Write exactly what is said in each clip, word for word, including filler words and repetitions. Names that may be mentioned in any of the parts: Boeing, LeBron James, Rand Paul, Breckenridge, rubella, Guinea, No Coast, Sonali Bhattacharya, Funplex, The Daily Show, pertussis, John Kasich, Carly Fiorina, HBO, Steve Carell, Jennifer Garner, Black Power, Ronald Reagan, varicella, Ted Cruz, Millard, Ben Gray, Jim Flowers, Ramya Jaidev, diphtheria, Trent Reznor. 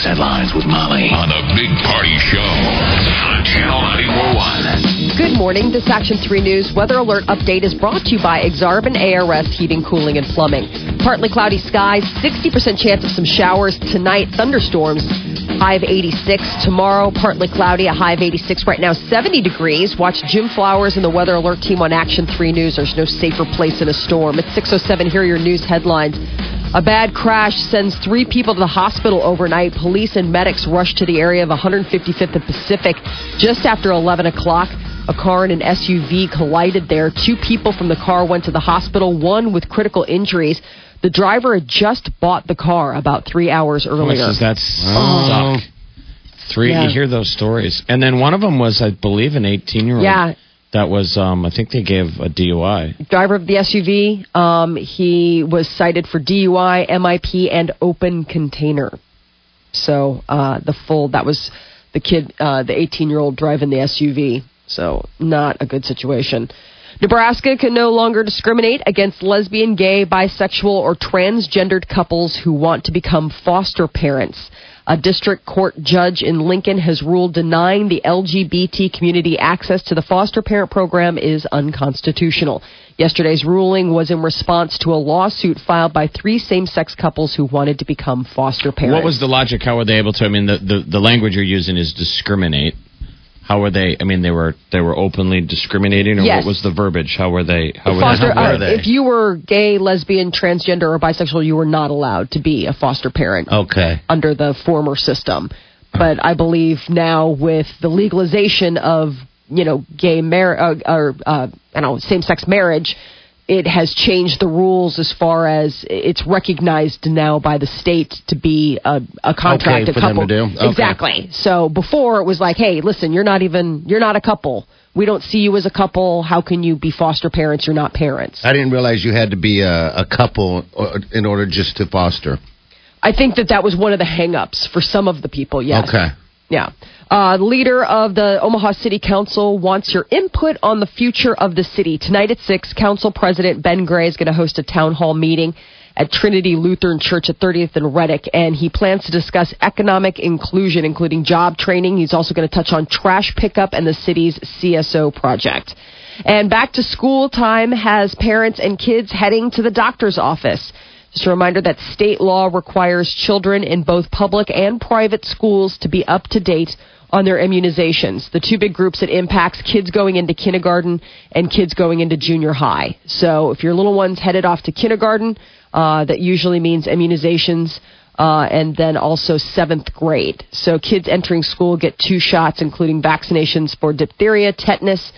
Headlines with Molly on the Big Party Show on Channel ninety-four point one. Good morning. This Action three News Weather Alert update is brought to you by Exarban A R S Heating, Cooling, and Plumbing. Partly cloudy skies, sixty percent chance of some showers tonight, thunderstorms, high of eighty-six. Tomorrow, partly cloudy, a high of eighty-six. Right now, seventy degrees. Watch Jim Flowers and the Weather Alert team on Action three News. There's no safer place in a storm. At six oh seven, here are your news headlines. A bad crash sends three people to the hospital overnight. Police and medics rushed to the area of one fifty-fifth and Pacific just after eleven o'clock. A car and an S U V collided there. Two people from the car went to the hospital, one with critical injuries. The driver had just bought the car about three hours earlier. Oh, that's wow. Suck. Three, yeah. You hear those stories. And then one of them was, I believe, an eighteen-year-old. Yeah. That was, um, I think they gave a D U I. Driver of the S U V, um, he was cited for D U I, M I P, and open container. So uh, the full, that was the kid, uh, the eighteen-year-old driving the S U V. So not a good situation. Nebraska can no longer discriminate against lesbian, gay, bisexual, or transgendered couples who want to become foster parents. A district court judge in Lincoln has ruled denying the L G B T community access to the foster parent program is unconstitutional. Yesterday's ruling was in response to a lawsuit filed by three same-sex couples who wanted to become foster parents. What was the logic? How were they able to? I mean, the, the, the language you're using is discriminate. How were they? I mean, they were they were openly discriminating, or yes. What was the verbiage? How were they? How were, foster, how were uh, they? If you were gay, lesbian, transgender, or bisexual, you were not allowed to be a foster parent. Okay. Under the former system, but I believe now with the legalization of you know gay marriage uh, or uh, I don't know same-sex marriage, it has changed the rules as far as it's recognized now by the state to be a, a contract, okay, a couple. For them to do. Exactly. Okay. So before it was like, hey, listen, you're not even, you're not a couple. We don't see you as a couple. How can you be foster parents? You're not parents. I didn't realize you had to be a, a couple in order just to foster. I think that that was one of the hang-ups for some of the people, yes. Okay. Yeah. Uh, the leader of the Omaha City Council wants your input on the future of the city. Tonight at six, Council President Ben Gray is going to host a town hall meeting at Trinity Lutheran Church at thirtieth and Reddick, and he plans to discuss economic inclusion, including job training. He's also going to touch on trash pickup and the city's C S O project. And back to school time has parents and kids heading to the doctor's office. Just a reminder that state law requires children in both public and private schools to be up to date on their immunizations. The two big groups it impacts, kids going into kindergarten and kids going into junior high. So if your little one's headed off to kindergarten, uh, that usually means immunizations uh, and then also seventh grade. So kids entering school get two shots, including vaccinations for diphtheria, tetanus,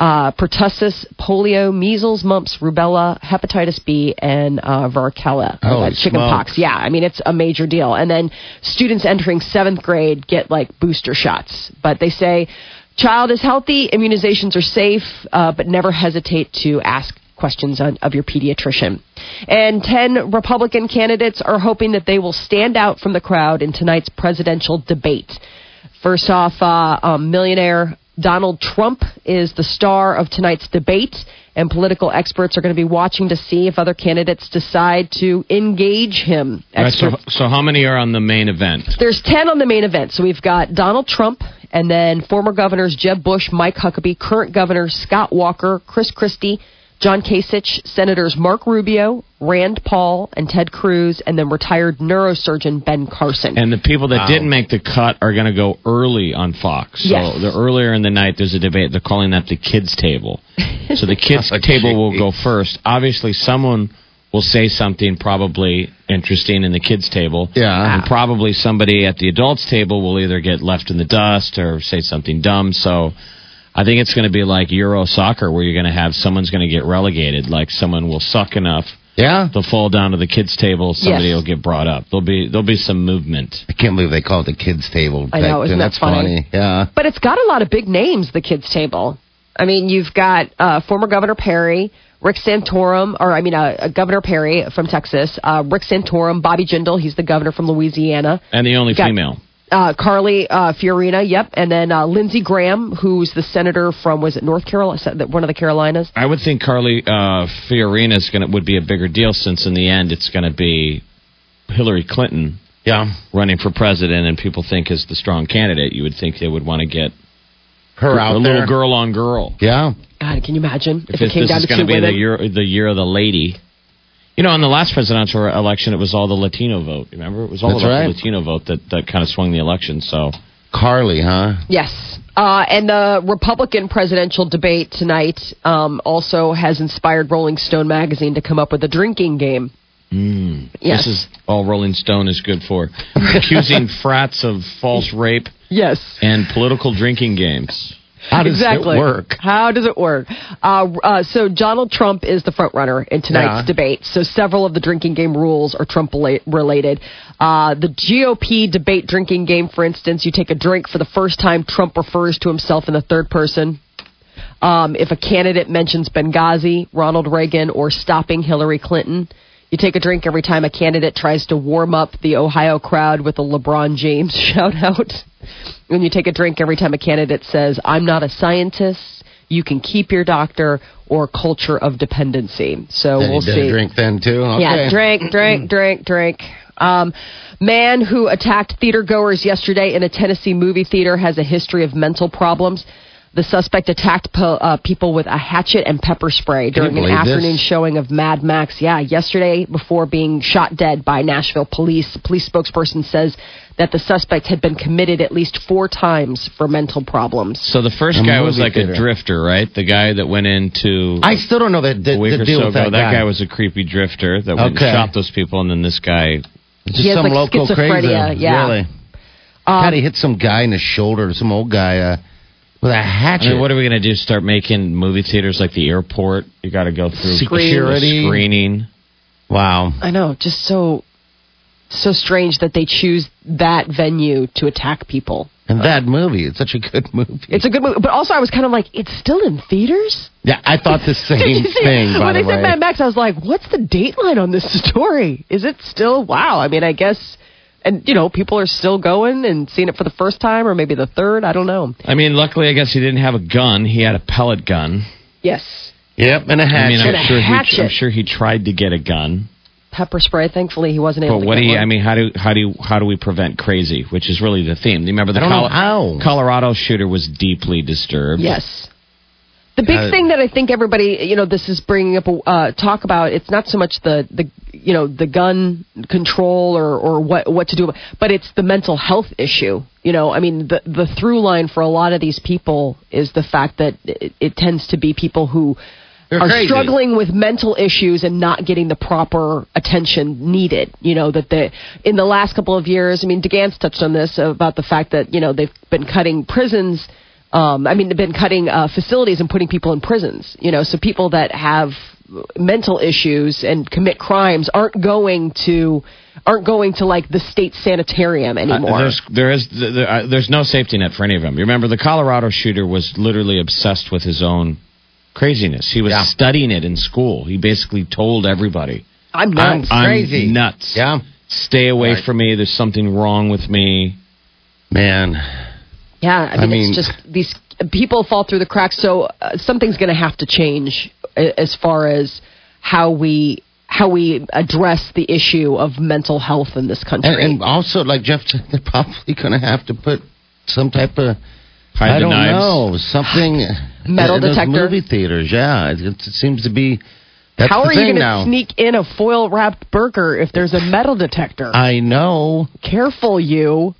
Uh, pertussis, polio, measles, mumps, rubella, hepatitis B, and uh, varicella, oh, uh, chickenpox. Yeah, I mean, it's a major deal. And then students entering seventh grade get, like, booster shots. But they say, child is healthy, immunizations are safe, uh, but never hesitate to ask questions on, of your pediatrician. And ten Republican candidates are hoping that they will stand out from the crowd in tonight's presidential debate. First off, uh, um, millionaire Donald Trump is the star of tonight's debate, and political experts are going to be watching to see if other candidates decide to engage him. Right, so, so how many are on the main event? There's ten on the main event. So we've got Donald Trump, and then former governors Jeb Bush, Mike Huckabee, current governors Scott Walker, Chris Christie, John Kasich, Senators Mark Rubio, Rand Paul, and Ted Cruz, and then retired neurosurgeon Ben Carson. And the people that wow. didn't make the cut are going to go early on Fox. So yes. the earlier in the night, there's a debate. They're calling that the kids' table. So the kids' table will go first. Obviously, someone will say something probably interesting in the kids' table. Yeah. And probably somebody at the adults' table will either get left in the dust or say something dumb. So I think it's going to be like Euro soccer, where you're going to have someone's going to get relegated. Like someone will suck enough, yeah, they'll fall down to the kids' table. Somebody yes. will get brought up. There'll be there'll be some movement. I can't believe they call it the kids' table. I know, isn't that funny? funny? Yeah, but it's got a lot of big names. The kids' table. I mean, you've got uh, former Governor Perry, Rick Santorum, or I mean, uh, Governor Perry from Texas, uh, Rick Santorum, Bobby Jindal. He's the governor from Louisiana, and the only got- female. Uh, Carly uh, Fiorina, yep, and then uh, Lindsey Graham, who's the senator from, was it North Carolina, one of the Carolinas? I would think Carly uh, Fiorina is gonna would be a bigger deal, since in the end it's going to be Hillary Clinton, yeah, running for president, and people think is the strong candidate. You would think they would want to get her out, a little girl on girl. Yeah. God, can you imagine if, if it came down to two women? This is going to be the year, the year of the lady. You know, in the last presidential election, it was all the Latino vote. Remember? It was all That's about right. the Latino vote that, that kind of swung the election. So Carly, huh? Yes. Uh, and the Republican presidential debate tonight um, also has inspired Rolling Stone magazine to come up with a drinking game. Mm. Yes. This is all Rolling Stone is good for. Accusing frats of false rape. Yes. And political drinking games. How does exactly. it work? How does it work? Uh, uh, so Donald Trump is the front runner in tonight's yeah. debate. So several of the drinking game rules are Trump related. Uh, the G O P debate drinking game, for instance, you take a drink for the first time Trump refers to himself in the third person. Um, if a candidate mentions Benghazi, Ronald Reagan, or stopping Hillary Clinton, you take a drink every time a candidate tries to warm up the Ohio crowd with a LeBron James shout-out. And you take a drink every time a candidate says, I'm not a scientist, you can keep your doctor, or culture of dependency. So then we'll see. A drink then, too? Okay. Yeah, drink, drink, drink, drink. Um, man who attacked theatergoers yesterday in a Tennessee movie theater has a history of mental problems. The suspect attacked po- uh, people with a hatchet and pepper spray during an afternoon this? showing of Mad Max. Yeah, yesterday before being shot dead by Nashville police. The police spokesperson says that the suspect had been committed at least four times for mental problems. So the first the guy was like theater. a drifter, right? The guy that went into... I still don't know that the, the deal so with that ago. guy. That guy was a creepy drifter that went okay. and shot those people, and then this guy... Just he has some like local schizophrenia, crazy. yeah. Really? Um, God, he hit some guy in the shoulder, some old guy... Uh, With a hatchet. I mean, what are we going to do? Start making movie theaters like the airport? You got to go through security screening. Wow. I know. Just so so strange that they choose that venue to attack people. And that movie. It's such a good movie. It's a good movie. But also, I was kind of like, it's still in theaters? Yeah, I thought the same Did you see, thing, by When the they way. said Mad Max, I was like, what's the dateline on this story? Is it still? Wow. I mean, I guess... And, you know, people are still going and seeing it for the first time or maybe the third. I don't know. I mean, luckily, I guess he didn't have a gun. He had a pellet gun. Yes. Yep, and a hatchet. I mean, I'm, sure, hatchet. He, I'm sure he tried to get a gun. Pepper spray. Thankfully, he wasn't able but to what get do you, one. I mean, how do, how, do you, how do we prevent crazy, which is really the theme. Do you remember the Col- Colorado shooter was deeply disturbed? Yes. The big uh, thing that I think everybody, you know, this is bringing up a uh, talk about, it's not so much the, the you know, the gun control or, or what what to do, but it's the mental health issue. You know, I mean, the, the through line for a lot of these people is the fact that it, it tends to be people who They're are crazy. struggling with mental issues and not getting the proper attention needed. You know, that the in the last couple of years, I mean, DeGan's touched on this about the fact that, you know, they've been cutting prisons. Um, I mean, they've been cutting uh, facilities and putting people in prisons, you know, so people that have mental issues and commit crimes aren't going to aren't going to like the state sanitarium anymore. Uh, there's, there is there, uh, there's no safety net for any of them. You remember the Colorado shooter was literally obsessed with his own craziness. He was yeah. studying it in school. He basically told everybody, I'm nuts. I'm, I'm crazy. nuts. Yeah. Stay away right. from me. There's something wrong with me. Man. Yeah, I mean, I mean it's just these people fall through the cracks, so uh, something's going to have to change as far as how we how we address the issue of mental health in this country. And, and also, like Jeff said, they're probably going to have to put some type of, Hide I don't know, something... Metal in detector. Those movie theaters, yeah. It, it seems to be... That's How are you going to sneak in a foil-wrapped burger if there's a metal detector? I know. Careful, you.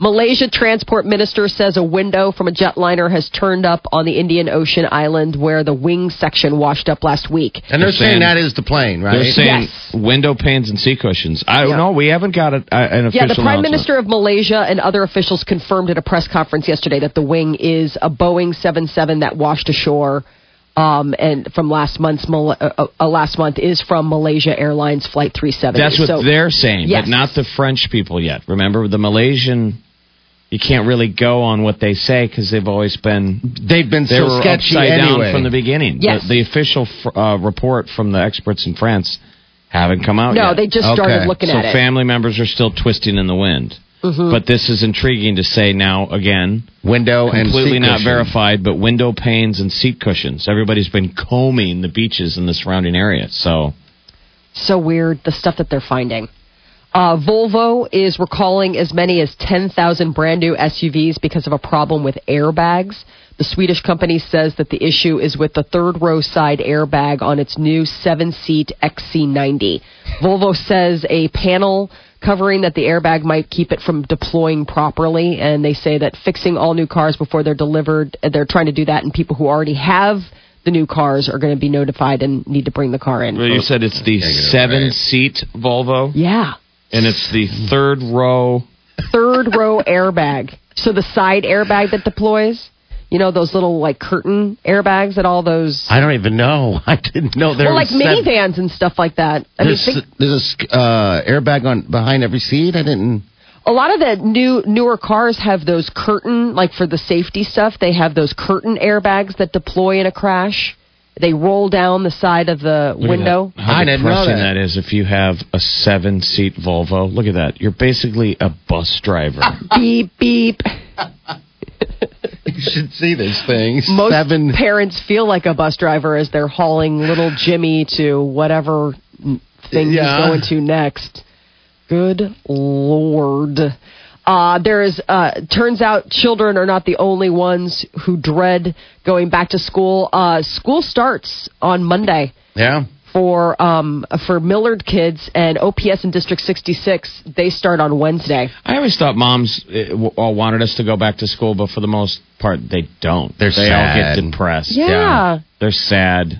Malaysia transport minister says a window from a jetliner has turned up on the Indian Ocean island where the wing section washed up last week. And they're, they're saying, saying that is the plane, right? They're saying yes. window panes and seat cushions. I don't yeah. know. We haven't got a, a, an official Yeah, the Prime Minister of Malaysia and other officials confirmed at a press conference yesterday that the wing is a Boeing seven seven that washed ashore. Um, and from last month's uh, uh, last month is from Malaysia Airlines Flight three seventy. That's what so, they're saying, yes. but not the French people yet. Remember, the Malaysian, you can't really go on what they say because they've always been they've been they so were sketchy upside down anyway. From the beginning. Yes. The, the official fr- uh, report from the experts in France haven't come out. No, yet. they just okay. started looking so at it. So family members are still twisting in the wind. Mm-hmm. But this is intriguing to say now again. Window and seat Completely not cushion. verified, but window panes and seat cushions. Everybody's been combing the beaches in the surrounding area. So, so weird, the stuff that they're finding. Uh, Volvo is recalling as many as ten thousand brand new S U Vs because of a problem with airbags. The Swedish company says that the issue is with the third row side airbag on its new seven-seat X C ninety. Volvo says a panel covering that the airbag might keep it from deploying properly, and they say that fixing all new cars before they're delivered, they're trying to do that, and people who already have the new cars are going to be notified and need to bring the car in. Well, you said it's the seven-seat right. Volvo? Yeah. And it's the third row... Third row airbag. So the side airbag that deploys... You know, those little, like, curtain airbags that all those... I don't even know. I didn't know there well, was... Well, like minivans seven... and stuff like that. I there's mean, think... there's a uh, airbag on behind every seat? I didn't... A lot of the new newer cars have those curtain, like, for the safety stuff. They have those curtain airbags that deploy in a crash. They roll down the side of the Look window. How I didn't know that. that is if you have a seven-seat Volvo. Look at that. You're basically a bus driver. Beep, beep. You should see these things. Most Seven. parents feel like a bus driver as they're hauling little Jimmy to whatever thing yeah. he's going to next. Good Lord. Uh, there is, uh, turns out children are not the only ones who dread going back to school. Uh, school starts on Monday. Yeah. For um for Millard kids and O P S in District sixty-six, they start on Wednesday. I always thought moms all wanted us to go back to school, but for the most part, they don't. They're they sad. all get depressed. Yeah. yeah, they're sad.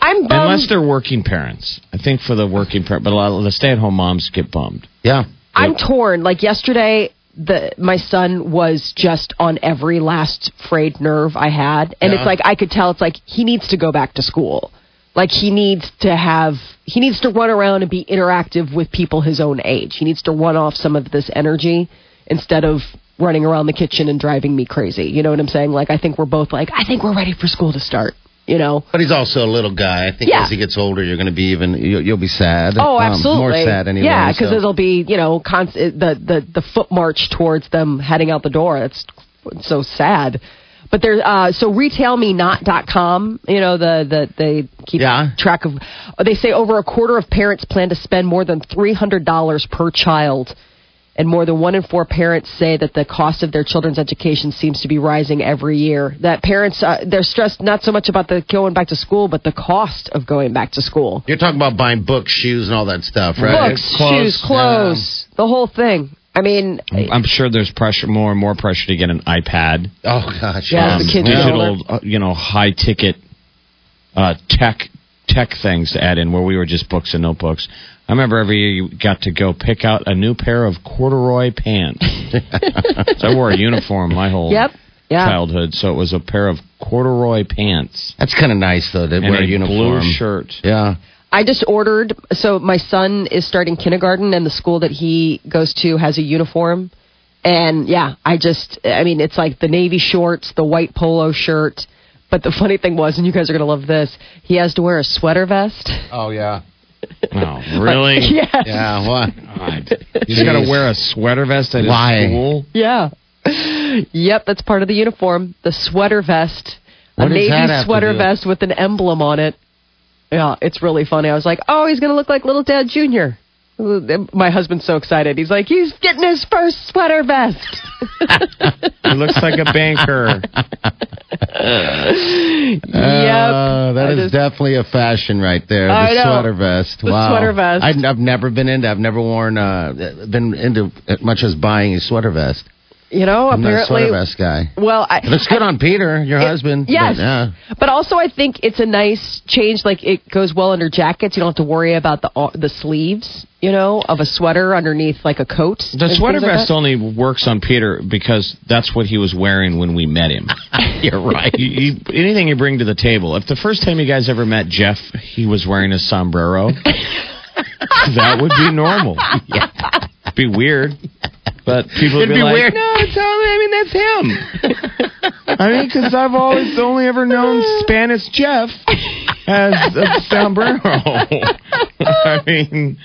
I'm bummed. Unless they're working parents. I think for the working parents, but a lot of the stay-at-home moms get bummed. Yeah, yep. I'm torn. Like yesterday, the my son was just on every last frayed nerve I had, and yeah. it's like I could tell. It's like he needs to go back to school. Like, he needs to have, he needs to run around and be interactive with people his own age. He needs to run off some of this energy instead of running around the kitchen and driving me crazy. You know what I'm saying? Like, I think we're both like, I think we're ready for school to start, you know? But he's also a little guy. I think yeah. as he gets older, you're going to be even, you'll, you'll be sad. Oh, absolutely. Um, more sad anyway. Yeah, because so. it'll be, you know, const- the, the, the foot march towards them heading out the door. It's so sad. But there's, uh, so retail me not dot com, you know, the, the they keep yeah. track of, they say over a quarter of parents plan to spend more than three hundred dollars per child. And more than one in four parents say that the cost of their children's education seems to be rising every year. That parents, uh, they're stressed not so much about the going back to school, but the cost of going back to school. You're talking about buying books, shoes, and all that stuff, right? Books, clothes, shoes, clothes, yeah. the whole thing. I mean, I'm sure there's pressure, more and more pressure to get an iPad. Oh gosh, yeah, um, the kids digital, uh, you know, high ticket uh, tech tech things to add in where we were just books and notebooks. I remember every year you got to go pick out a new pair of corduroy pants. So I wore a uniform my whole yep. yeah. childhood, so it was a pair of corduroy pants. That's kind of nice though. They and wear a, a uniform, blue shirt. Yeah. I just ordered, so my son is starting kindergarten, and the school that he goes to has a uniform. And, yeah, I just, I mean, it's like the navy shorts, the white polo shirt. But the funny thing was, and you guys are going to love this, he has to wear a sweater vest. Oh, yeah. Oh, really? Like, yes. Yeah, what? He's got to wear a sweater vest at Lying. school? Yeah. Yep, that's part of the uniform. The sweater vest. What a navy sweater vest with an emblem on it. Yeah, it's really funny. I was like, oh, he's going to look like Little Dad Junior My husband's so excited. He's like, he's getting his first sweater vest. He looks like a banker. Yep. Uh, that I is just, definitely a fashion right there. The I know. sweater vest. The wow. sweater vest. I, I've never been into I've never worn, uh, been into as much as buying a sweater vest. You know, I'm apparently, not a sweater vest guy. Well, I, it looks good I, on Peter, your it, husband. Yes, but, yeah. But also I think it's a nice change. Like it goes well under jackets. You don't have to worry about the uh, the sleeves, you know, of a sweater underneath like a coat. The sweater vest like only works on Peter because that's what he was wearing when we met him. You're right. You, you, anything you bring to the table. If the first time you guys ever met Jeff, he was wearing a sombrero, that would be normal. Yeah. It'd be weird. But people would be, be like, weird. No, it's only, I mean, that's him. I mean, because I've always only ever known Spanish Jeff as a sombrero. I mean.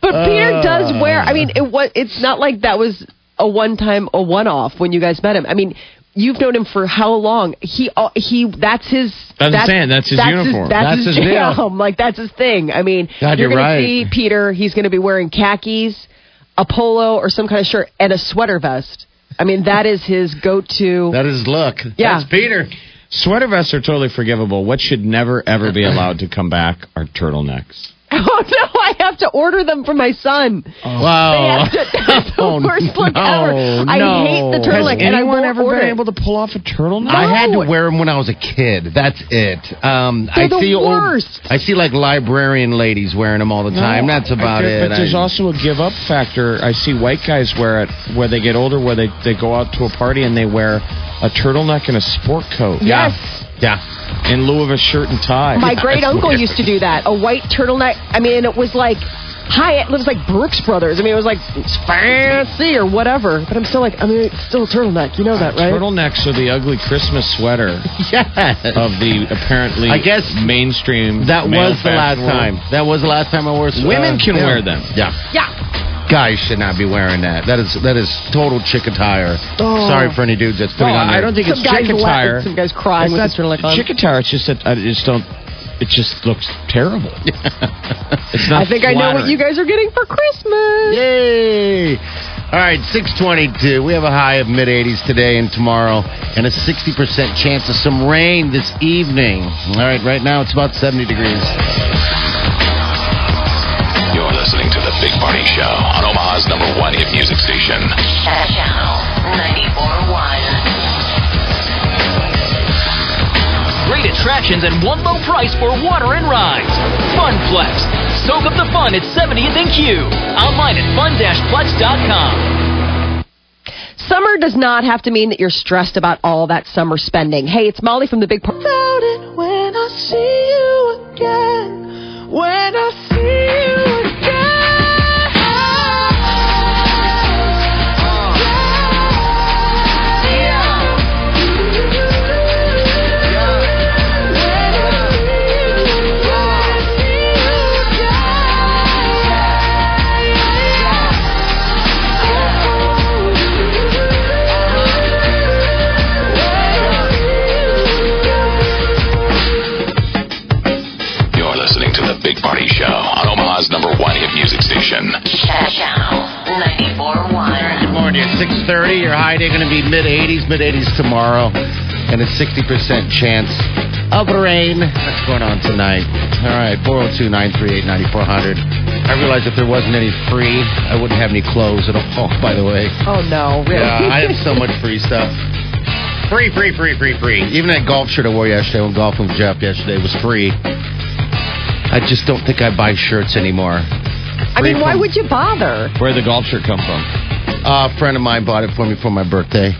But uh, Peter does wear, I mean, it was, it's not like that was a one-time, a one-off when you guys met him. I mean, you've known him for how long? He, uh, he. That's his... That's, that's, saying, that's his that's uniform. His, that's, that's his, his jam. Deal. Like, that's his thing. I mean, God, you're, you're going right. to see Peter, he's going to be wearing khakis, a polo or some kind of shirt, and a sweater vest. I mean, that is his go-to. That is look. Yeah. That's Peter. Sweater vests are totally forgivable. What should never, ever be allowed to come back are turtlenecks. Oh, no, I have to order them for my son. Oh. Wow. They have to, that's the oh, worst look no, ever. I no. hate the turtleneck. Has anyone and I ever order. been able to pull off a turtleneck? No. I had to wear them when I was a kid. That's it. Um, They're I the see worst. Old, I see, like, librarian ladies wearing them all the time. No, that's about I, I, it. But there's I, also a give-up factor. I see white guys wear it where they get older, where they, they go out to a party and they wear a turtleneck and a sport coat. Yes. Yeah. Yeah, in lieu of a shirt and tie. My great uncle used to do that. A white turtleneck. I mean, it was like high. It was like Brooks Brothers. I mean, it was like it's fancy or whatever. But I'm still like, I mean, it's still a turtleneck. You know that, right? Turtlenecks are the ugly Christmas sweater. Yes. Of the apparently, I guess, mainstream. That was the last time. World. That was the last time I wore. Women can yeah. wear them. Yeah. Yeah. Guys should not be wearing that. That is that is total chick attire. Oh. Sorry for any dudes that's putting no, on. There. I don't think some it's chick attire. Some guys crying with this turtleneck on. Chick attire. It's just that I just don't. It just looks terrible. It's not. I think flattering. I know what you guys are getting for Christmas. Yay! All right, six twenty-two. We have a high of mid eighties today and tomorrow, and a sixty percent chance of some rain this evening. All right, right now it's about seventy degrees. You're listening to The Big Party Show on Omaha's number one hit music station. Channel ninety-four point one. Great attractions and one low price for water and rides. Funplex. Soak up the fun at seventieth and Q. Online at fun dash plex dot com. Summer does not have to mean that you're stressed about all that summer spending. Hey, it's Molly from The Big Party. About it when I see you again. When I see you. Big Party Show on Omaha's number one hit music station. Channel ninety-four point one. Good morning. It's six thirty. Your high day going to be mid eighties, mid eighties tomorrow, and a sixty percent chance of rain. What's going on tonight? All right, four oh two, nine three eight, nine four hundred. I realized if there wasn't any free, I wouldn't have any clothes at all, by the way. Oh, no, really? Yeah, I have so much free stuff. Free, free, free, free, free. Even that golf shirt I wore yesterday, when golfing with Jeff yesterday, was free. I just don't think I buy shirts anymore. I mean, why would you bother? Where'd the golf shirt come from? Uh, a friend of mine bought it for me for my birthday.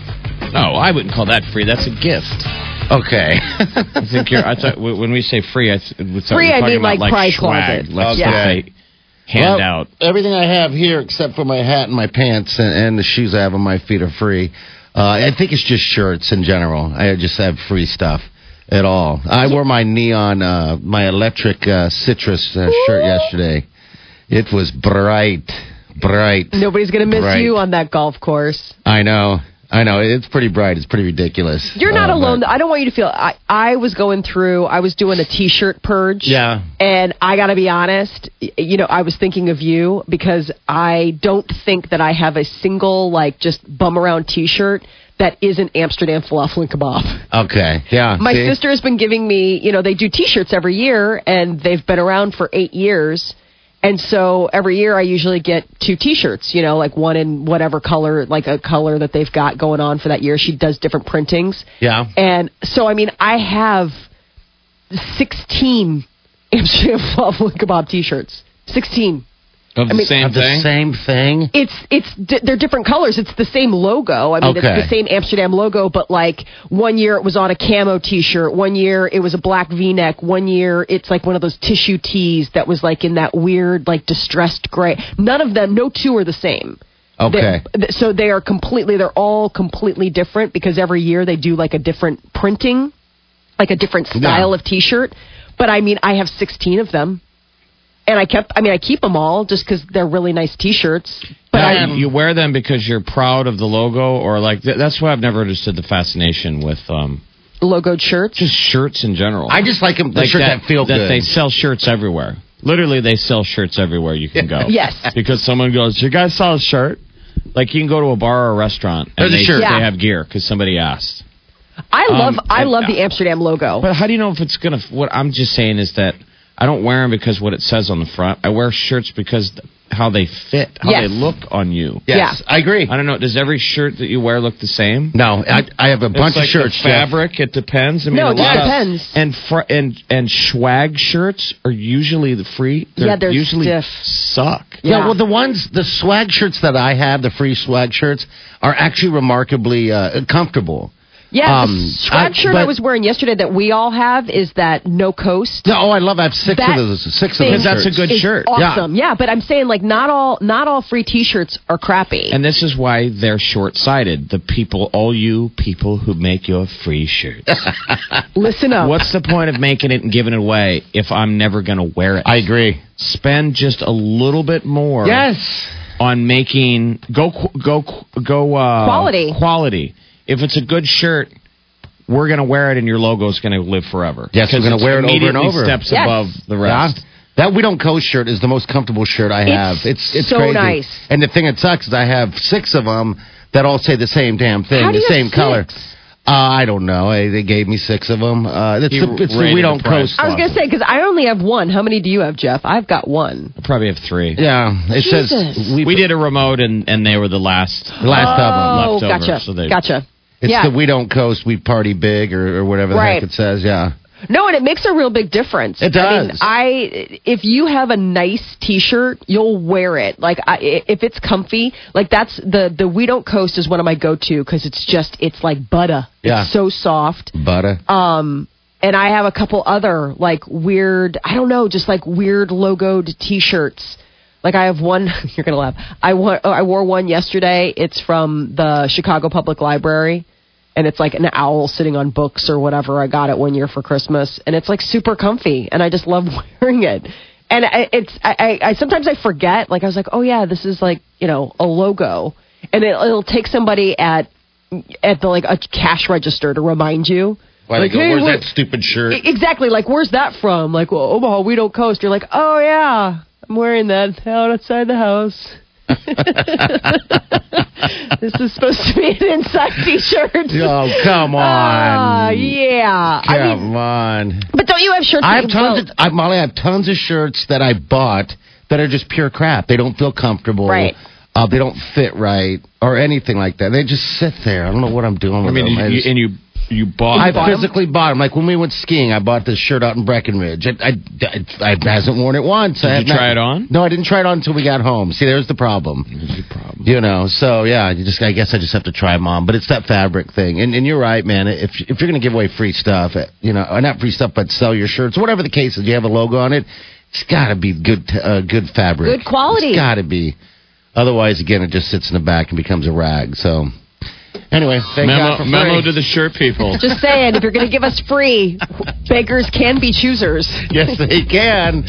No, I wouldn't call that free. That's a gift. Okay. I think you're. I thought when we say free, I th- free. I mean like, like price closet. Let's okay. say handout. Well, everything I have here except for my hat and my pants and, and the shoes I have on my feet are free. Uh, I think it's just shirts in general. I just have free stuff. at all. I wore my neon, uh, my electric uh, citrus uh, shirt yesterday. It was bright, bright. Nobody's going to miss bright. you on that golf course. I know. I know. It's pretty bright. It's pretty ridiculous. You're not um, alone. I don't want you to feel... I, I was going through... I was doing a T-shirt purge. Yeah. And I got to be honest, you know, I was thinking of you because I don't think that I have a single, like, just bum-around T-shirt that isn't Amsterdam Falafel and Kebab. Okay. Yeah. My see? sister has been giving me... You know, they do T-shirts every year, and they've been around for eight years. And so every year I usually get two T-shirts, you know, like one in whatever color, like a color that they've got going on for that year. She does different printings. Yeah. And so, I mean, I have sixteen Amsterdam Falafel and Kebab T-shirts. sixteen. Of the I mean, same of the thing? same thing? It's, it's, di- they're different colors. It's the same logo. I mean, okay. It's the same Amsterdam logo, but like one year it was on a camo T-shirt. One year it was a black V-neck. One year it's like one of those tissue tees that was like in that weird, like distressed gray. None of them, no two are the same. Okay. They, so they are completely, they're all completely different because every year they do like a different printing, like a different style yeah. of T-shirt. But I mean, I have sixteen of them. And I kept, I mean, I keep them all just because they're really nice T-shirts. But now, I, you wear them because you're proud of the logo, or like th- that's why I've never understood the fascination with um, logoed shirts, just shirts in general. I just like them, the like shirts that, that feel that good. They sell shirts everywhere. Literally, they sell shirts everywhere you can go. Yes, because someone goes, "You guys saw a shirt?" Like you can go to a bar or a restaurant and they, a shirt. Yeah. they have gear because somebody asked. I love, um, I and, love the Amsterdam logo. But how do you know if it's gonna? What I'm just saying is that. I don't wear them because what it says on the front. I wear shirts because th- how they fit, how yes. they look on you. Yes, yeah. I agree. I don't know. Does every shirt that you wear look the same? No, I, I have a it's bunch like of shirts. The fabric, Jeff. It depends. I mean, no, it just depends. Of, and fr- and and swag shirts are usually the free. They're yeah, they're usually stiff. Suck. Yeah. yeah, well, the ones the swag shirts that I have, the free swag shirts, are actually remarkably uh, comfortable. Yeah, um, the swag I, shirt but, I was wearing yesterday that we all have is that No Coast. No, oh, I love. I have six that of those. Six of those. That's a good shirt. Awesome. Yeah. yeah, but I'm saying like not all not all free T-shirts are crappy. And this is why they're short-sighted. The people, all you people who make your free shirts, listen up. What's the point of making it and giving it away if I'm never going to wear it? I agree. Spend just a little bit more. Yes. On making go go go uh, quality quality. If it's a good shirt, we're going to wear it, and your logo is going to live forever. Yes, we're going to wear it over and over. Steps yes. above the rest. Yeah. That We Don't Coast shirt is the most comfortable shirt I have. It's it's, it's so crazy. Nice. And the thing that sucks is I have six of them that all say the same damn thing, How the do same you have color. Six? Uh, I don't know. I, they gave me six of them. Uh, it's the, it's the We Don't Coast. I was going to say, because I only have one. How many do you have, Jeff? I've got one. I probably have three. Yeah. It Jesus. says we, we did a remote, and, and they were the last, the last oh, of them left gotcha. over. So they, gotcha. It's yeah. the We Don't Coast, we party big, or, or whatever the right. heck it says, yeah. No, and it makes a real big difference. It does. I mean, I if you have a nice T-shirt, you'll wear it. Like, I, if it's comfy, like that's the, the We Don't Coast is one of my go-to because it's just, it's like butter. Yeah. It's so soft. Butter. Um, and I have a couple other, like, weird, I don't know, just like weird logoed T-shirts. Like, I have one, you're going to laugh. I, wa- I wore one yesterday. It's from the Chicago Public Library. And it's like an owl sitting on books or whatever. I got it one year for Christmas. And it's like super comfy. And I just love wearing it. And I, it's I, I, I sometimes I forget. Like I was like, oh, yeah, this is like, you know, a logo. And it, it'll take somebody at at the like a cash register to remind you. Why like, they go, hey, where's where, that stupid shirt? Exactly. Like, where's that from? Like, well, Omaha, We Don't Coast. You're like, oh, yeah, I'm wearing that out outside the house. This is supposed to be an inside T-shirt. Oh, come on. Uh, yeah. Come I mean, on. But don't you have shirts? I have tons. Of, I, Molly, I have tons of shirts that I bought that are just pure crap. They don't feel comfortable. Right. Uh, they don't fit right or anything like that. They just sit there. I don't know what I'm doing with them. I mean, them. You, I just, and you... You bought I bought physically them? bought them. Like, when we went skiing, I bought this shirt out in Breckenridge. I, I, I, I hasn't worn it once. Did I you try not, it on? No, I didn't try it on until we got home. See, there's the problem. There's the problem. You know, so, yeah, you just I guess I just have to try them on. But it's that fabric thing. And, and you're right, man. If if you're going to give away free stuff, you know, or not free stuff, but sell your shirts, whatever the case is, you have a logo on it, it's got to be good uh, good fabric. Good quality. It's got to be. Otherwise, again, it just sits in the back and becomes a rag, so... Anyway, thank memo, God for free. Memo to the shirt people. Just saying, if you're going to give us free, beggars can be choosers. Yes, they can.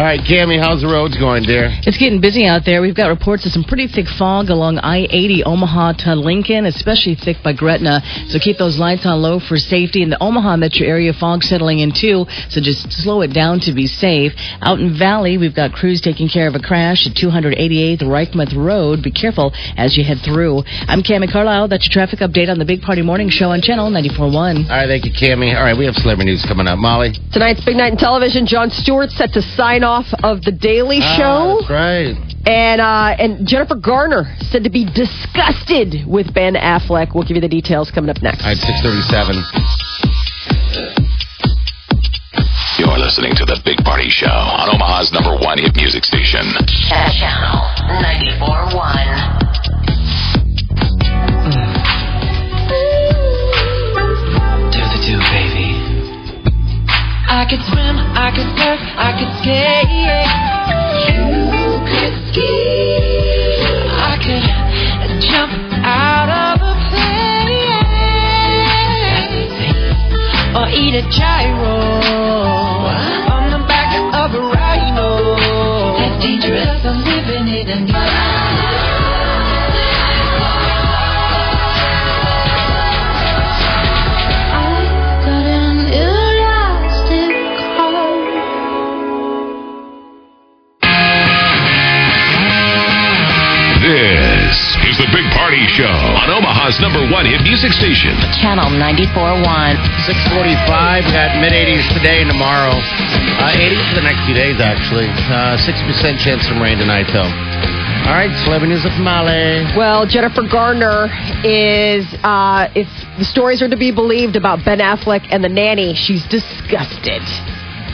All right, Cammie, how's the roads going, dear? It's getting busy out there. We've got reports of some pretty thick fog along I eighty Omaha to Lincoln, especially thick by Gretna. So keep those lights on low for safety. In the Omaha metro area, fog settling in too, so just slow it down to be safe. Out in Valley, we've got crews taking care of a crash at two hundred eighty-eighth Reichmuth Road. Be careful as you head through. I'm Cammie Carlisle. That's your traffic update on the Big Party Morning Show on Channel ninety-four point one. All right, thank you, Cammie. All right, we have celebrity news coming up. Molly? Tonight's big night in television. Jon Stewart set to sign off of The Daily Show. Oh, that's right. And, uh, and Jennifer Garner said to be disgusted with Ben Affleck. We'll give you the details coming up next. All right, six thirty-seven. You're listening to The Big Party Show on Omaha's number one hit music station. Channel ninety-four point one. I could swim, I could surf, I could skate. You could ski. I could jump out of a plane. Or eat a gyro. What? On the back of a rhino. That's dangerous, I'm living it and Show on Omaha's number one hit music station. Channel ninety-four point one. six forty-five, we got mid-eighties today and tomorrow. Uh, eighties for the next few days, actually. Uh, sixty percent chance of rain tonight, though. All right, celebrity news with Molly. Well, Jennifer Garner is, uh, if the stories are to be believed about Ben Affleck and The Nanny, she's disgusted.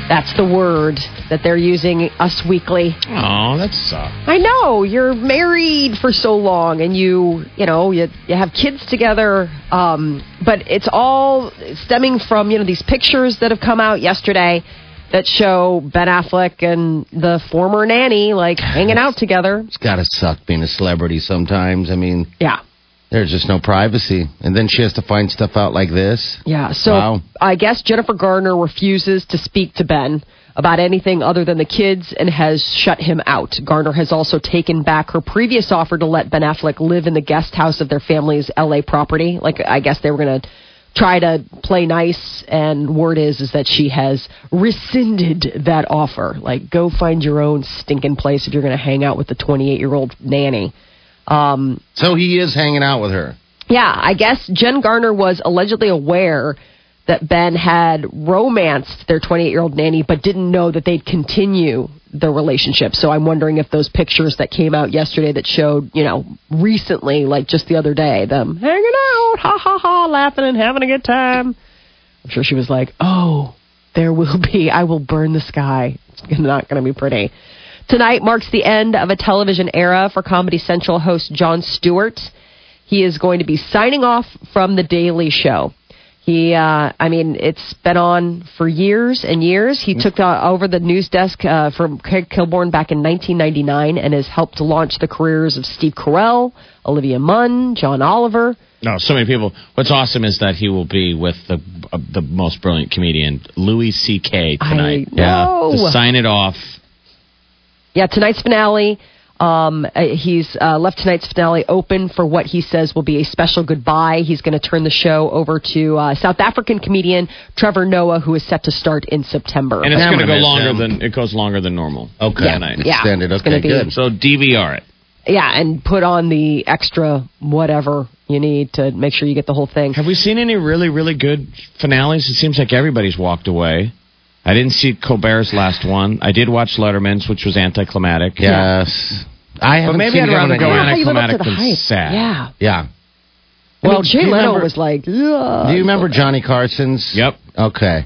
That's the word that they're using, Us Weekly. Oh, that sucks. I know. You're married for so long, and you, you know, you, you have kids together. Um, but it's all stemming from, you know, these pictures that have come out yesterday that show Ben Affleck and the former nanny, like, hanging out together. It's got to suck being a celebrity sometimes. I mean... Yeah. There's just no privacy. And then she has to find stuff out like this. Yeah, so wow. I guess Jennifer Garner refuses to speak to Ben about anything other than the kids and has shut him out. Garner has also taken back her previous offer to let Ben Affleck live in the guest house of their family's L A property. Like, I guess they were going to try to play nice, and word is is that she has rescinded that offer. Like, go find your own stinking place if you're going to hang out with the twenty-eight-year-old nanny. Um, so he is hanging out with her. Yeah, I guess Jen Garner was allegedly aware that Ben had romanced their twenty-eight-year-old nanny, but didn't know that they'd continue the relationship. So I'm wondering if those pictures that came out yesterday that showed, you know, recently, like just the other day, them hanging out, ha ha ha, laughing and having a good time. I'm sure she was like, oh, there will be, I will burn the sky. It's not going to be pretty. Tonight marks the end of a television era for Comedy Central host Jon Stewart. He is going to be signing off from The Daily Show. He, uh, I mean, it's been on for years and years. He took uh, over the news desk uh, from Craig Kilborn back in nineteen ninety-nine and has helped to launch the careers of Steve Carell, Olivia Munn, John Oliver. No, so many people. What's awesome is that he will be with the uh, the most brilliant comedian, Louis C K tonight. I know. Yeah, to sign it off. Yeah, tonight's finale, um, he's uh, left tonight's finale open for what he says will be a special goodbye. He's going to turn the show over to uh, South African comedian Trevor Noah, who is set to start in September. And it's going to go longer him. than, it goes longer than normal. Okay. Yeah, nice. yeah. Extended. Okay, it's good. Be, so D V R it. Yeah, and put on the extra whatever you need to make sure you get the whole thing. Have we seen any really, really good finales? It seems like everybody's walked away. I didn't see Colbert's last one. I did watch Letterman's, which was anticlimactic. Yes. I haven't well, maybe seen I'd rather go anticlimactic than hype. sad. Yeah. Yeah. Well, I mean, Jay Leno remember, was like, yeah. Do you remember Johnny Carson's? Yep. Okay.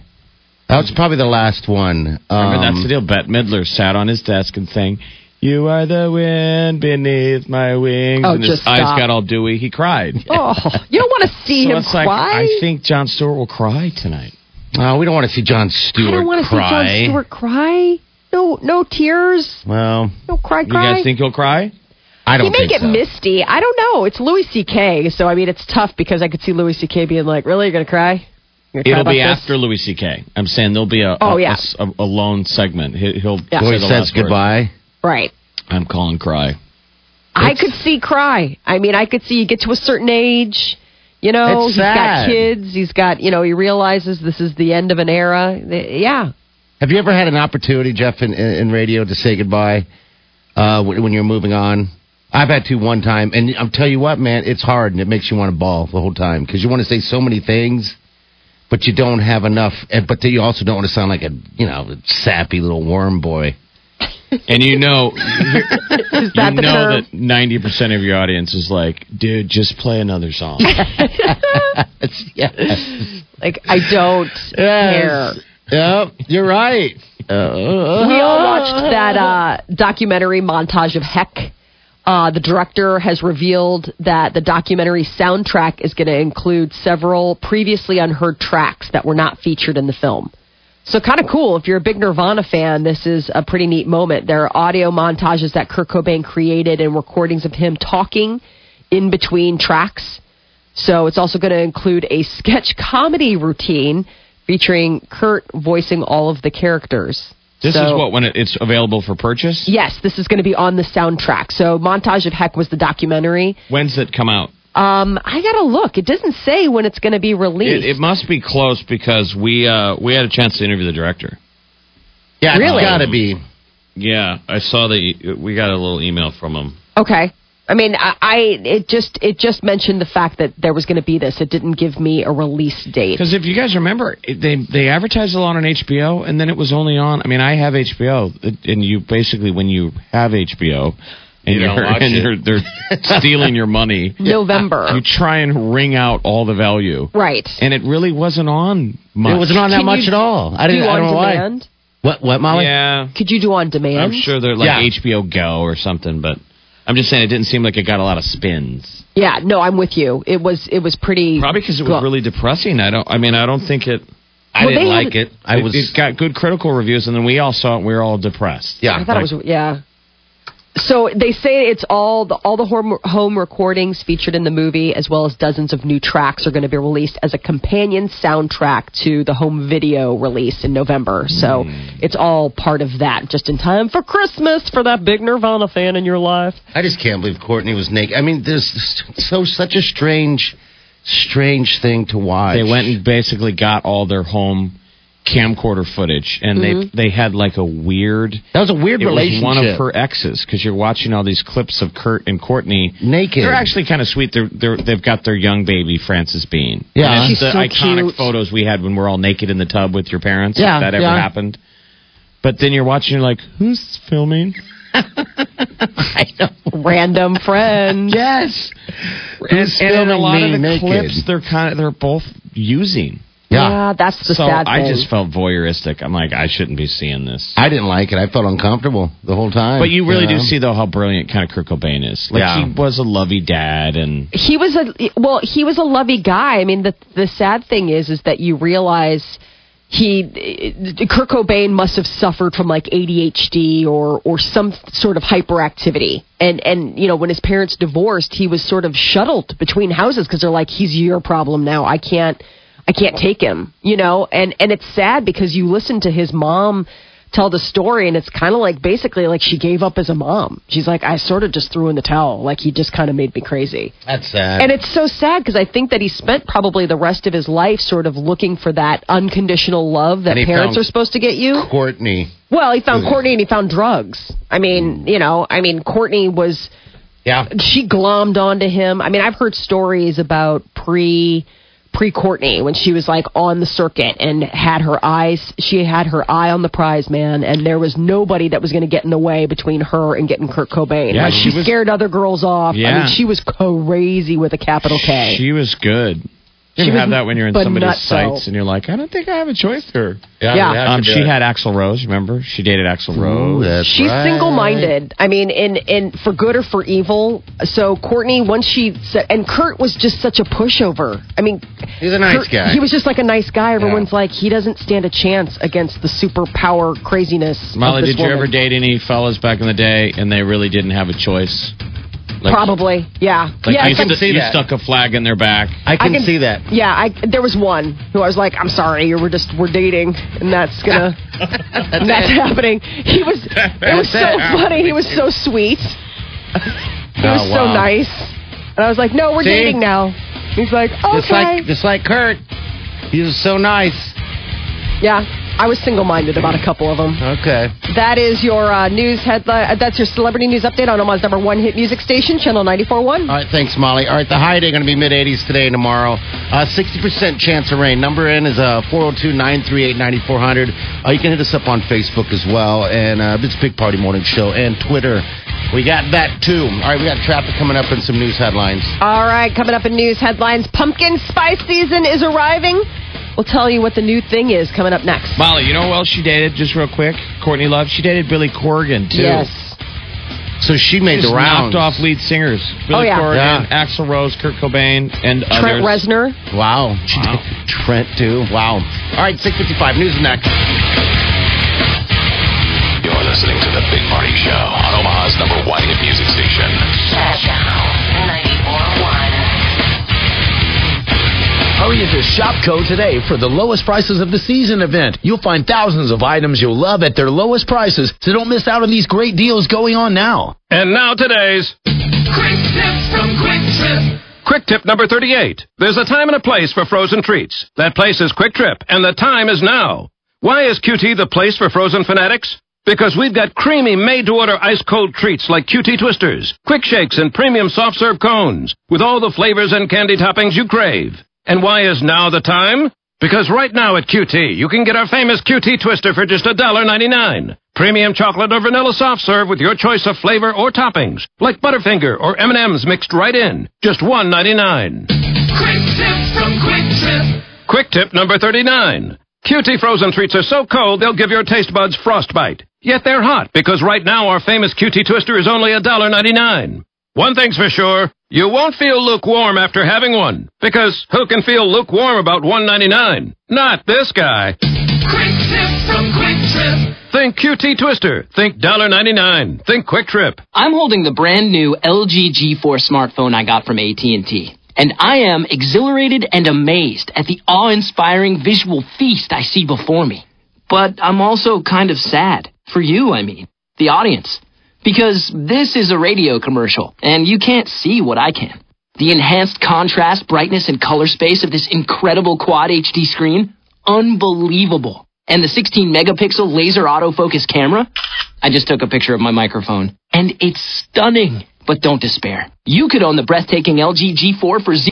That was probably the last one. Um, remember, that's the deal. Bette Midler sat on his desk and sang, "You are the wind beneath my wings." Oh, and his stop. eyes got all dewy. He cried. Oh, you don't want to see so him it's cry? Like, I think Jon Stewart will cry tonight. Oh, we don't want to see Jon Stewart cry. I don't want to cry. see Jon Stewart cry. No, no tears. Well, no cry, cry. You guys think he'll cry? I don't he may think get so. misty. I don't know. It's Louis C K, so I mean it's tough because I could see Louis C K being like, "Really, you're gonna cry?" You're gonna It'll cry be this? after Louis C K. I'm saying there'll be a oh, a, yeah. a, a lone segment. He, he'll yeah. he says goodbye. Right. I'm calling cry. It's, I could see cry. I mean, I could see you get to a certain age. You know, he's got kids. He's got, you know, he realizes this is the end of an era. Yeah. Have you ever had an opportunity, Jeff, in, in radio to say goodbye uh, when you're moving on? I've had to one time. And I'll tell you what, man, it's hard and it makes you want to bawl the whole time because you want to say so many things, but you don't have enough. But you also don't want to sound like a, you know, a sappy little worm boy. And you know, is that you the know term? that ninety percent of your audience is like, dude, just play another song. Yes. Like, I don't yes. care. Yep, you're right. Uh, we all watched that uh, documentary, Montage of Heck. Uh, the director has revealed that the documentary soundtrack is going to include several previously unheard tracks that were not featured in the film. So kind of cool. If you're a big Nirvana fan, this is a pretty neat moment. There are audio montages that Kurt Cobain created and recordings of him talking in between tracks. So it's also going to include a sketch comedy routine featuring Kurt voicing all of the characters. This so, is what, when it, it's available for purchase? Yes, this is going to be on the soundtrack. So Montage of Heck was the documentary. When's it come out? Um, I gotta look. It doesn't say when it's gonna be released. It, it must be close because we uh, we had a chance to interview the director. Yeah, really? It's gotta be. Yeah, I saw that. We got a little email from him. Okay, I mean, I, I it just it just mentioned the fact that there was gonna be this. It didn't give me a release date. Because if you guys remember, they they advertised a lot on H B O, and then it was only on. I mean, I have H B O, and you basically when you have H B O. And, you you're, and you're, they're stealing your money. November. You try and wring out all the value. Right. And it really wasn't on much. It wasn't on that Can much at all. I didn't do I don't on know demand. Why. What, what, Molly? Yeah. Could you do on demand? I'm sure they're like yeah. H B O Go or something, but I'm just saying it didn't seem like it got a lot of spins. Yeah, no, I'm with you. It was it was pretty... Probably because it was cool. really depressing. I don't. I mean, I don't think it... I well, didn't like had, it. I was, it. It got good critical reviews, and then we all saw it and we were all depressed. Yeah. I thought like, it was... Yeah. So they say it's all the all the home, home recordings featured in the movie, as well as dozens of new tracks are going to be released as a companion soundtrack to the home video release in November. So mm. it's all part of that, just in time for Christmas for that big Nirvana fan in your life. I just can't believe Courtney was naked. I mean, there's so such a strange, strange thing to watch. They went and basically got all their home camcorder footage, and mm-hmm. they they had like a weird... That was a weird it relationship. Was one of her exes, because you're watching all these clips of Kurt and Courtney. Naked. They're actually kind of sweet. They're, they're, they've got their young baby, Frances Bean. Yeah. And it's She's the so iconic cute. photos we had when we're all naked in the tub with your parents, yeah, if that ever yeah. happened. But then you're watching, you're like, who's filming? I know. Random friend. Yes. And, and a lot of the naked. clips they're kind of, they're both using. Yeah. yeah, that's the so sad thing. I just felt voyeuristic. I'm like, I shouldn't be seeing this. I didn't like it. I felt uncomfortable the whole time. But you really you know? do see, though, how brilliant kind of Kurt Cobain is. Like, yeah. he was a lovey dad. and He was a, well, he was a lovey guy. I mean, the the sad thing is, is that you realize he, Kurt Cobain must have suffered from, like, A D H D or, or some sort of hyperactivity. And, and, you know, when his parents divorced, he was sort of shuttled between houses because they're like, he's your problem now. I can't. I can't take him, you know, and, and it's sad because you listen to his mom tell the story and it's kind of like basically like she gave up as a mom. She's like, I sort of just threw in the towel. Like he just kind of made me crazy. That's sad. And it's so sad because I think that he spent probably the rest of his life sort of looking for that unconditional love that parents are supposed to get you. Courtney. Well, he found Courtney and he found drugs. I mean, you know, I mean, Courtney was, yeah, she glommed onto him. I mean, I've heard stories about pre... pre-Courtney when she was like on the circuit and had her eyes she had her eye on the prize, man, and there was nobody that was going to get in the way between her and getting Kurt Cobain. Yeah, like, she, she was, scared other girls off. Yeah. I mean, she was crazy with a capital K. She was good. You she have was, that when you're in somebody's sights so. and you're like, I don't think I have a choice here. Yeah, yeah. Um, she had Axl Rose, remember? She dated Axl Rose. Ooh, that's She's right. single-minded. I mean, in, in for good or for evil. So Courtney, once she said, and Kurt was just such a pushover. I mean, he's a nice Kurt, guy. He was just like a nice guy. Everyone's yeah. like, he doesn't stand a chance against the superpower craziness. Molly, of this did woman. you ever date any fellas back in the day and they really didn't have a choice? Like, probably, yeah. Like, yeah, I can see that. Stuck a flag in their back. I can, I can see that. Yeah, I, there was one who I was like, I'm sorry, we're just we're dating, and that's gonna that's, and that's happening. He was, it was so funny. He was so sweet. He oh, was so wow. nice, and I was like, no, we're see? dating now. He's like, okay, just like, just like Kurt. He was so nice. Yeah. I was single-minded about a couple of them. Okay. That is your uh, news headline. That's your celebrity news update on Omaha's number one hit music station, Channel ninety-four point one. All right, thanks, Molly. All right, the high day going to be mid eighties today and tomorrow. Uh, sixty percent chance of rain. Number in is uh, four oh two, nine three eight, nine four zero zero. Uh, you can hit us up on Facebook as well. And uh, it's Big Party Morning Show and Twitter. We got that, too. All right, we got traffic coming up and some news headlines. All right, coming up in news headlines, pumpkin spice season is arriving. We'll tell you what the new thing is coming up next. Molly, you know who else she dated, just real quick? Courtney Love. She dated Billy Corgan, too. Yes. So she made she the rounds. Knocked off lead singers. Billy oh, yeah. Corgan, yeah. Axl Rose, Kurt Cobain, and Trent others. Trent Reznor. Wow. She wow. did Trent, too. Wow. All right, six fifty-five. News next. You're listening to The Big Party Show on Omaha's number one hit music station. Channel ninety-four point one. Hurry into Shopko today for the lowest prices of the season event. You'll find thousands of items you'll love at their lowest prices, so don't miss out on these great deals going on now. And now today's Quick Tips from Quick Trip. Quick Tip number thirty-eight. There's a time and a place for frozen treats. That place is Quick Trip, and the time is now. Why is Q T the place for frozen fanatics? Because we've got creamy, made-to-order ice-cold treats like Q T Twisters, Quick Shakes, and premium soft-serve cones, with all the flavors and candy toppings you crave. And why is now the time? Because right now at Q T, you can get our famous Q T Twister for just one dollar ninety-nine. Premium chocolate or vanilla soft serve with your choice of flavor or toppings, like Butterfinger or M and M's mixed right in. Just one dollar ninety-nine. Quick Tips from Quick Trip. Quick Tip number thirty-nine. Q T frozen treats are so cold, they'll give your taste buds frostbite. Yet they're hot, because right now our famous Q T Twister is only one dollar ninety-nine. One thing's for sure, you won't feel lukewarm after having one. Because who can feel lukewarm about one dollar ninety-nine? Not this guy. Quick Tips from Quick Trip. Think Q T Twister. Think one dollar ninety-nine. Think Quick Trip. I'm holding the brand new L G G four smartphone I got from A T and T. And I am exhilarated and amazed at the awe-inspiring visual feast I see before me. But I'm also kind of sad. For you, I mean. The audience. Because this is a radio commercial, and you can't see what I can. The enhanced contrast, brightness, and color space of this incredible Quad H D screen, unbelievable. And the sixteen megapixel laser autofocus camera, I just took a picture of my microphone, and it's stunning. But don't despair. You could own the breathtaking L G G four for zero dollars.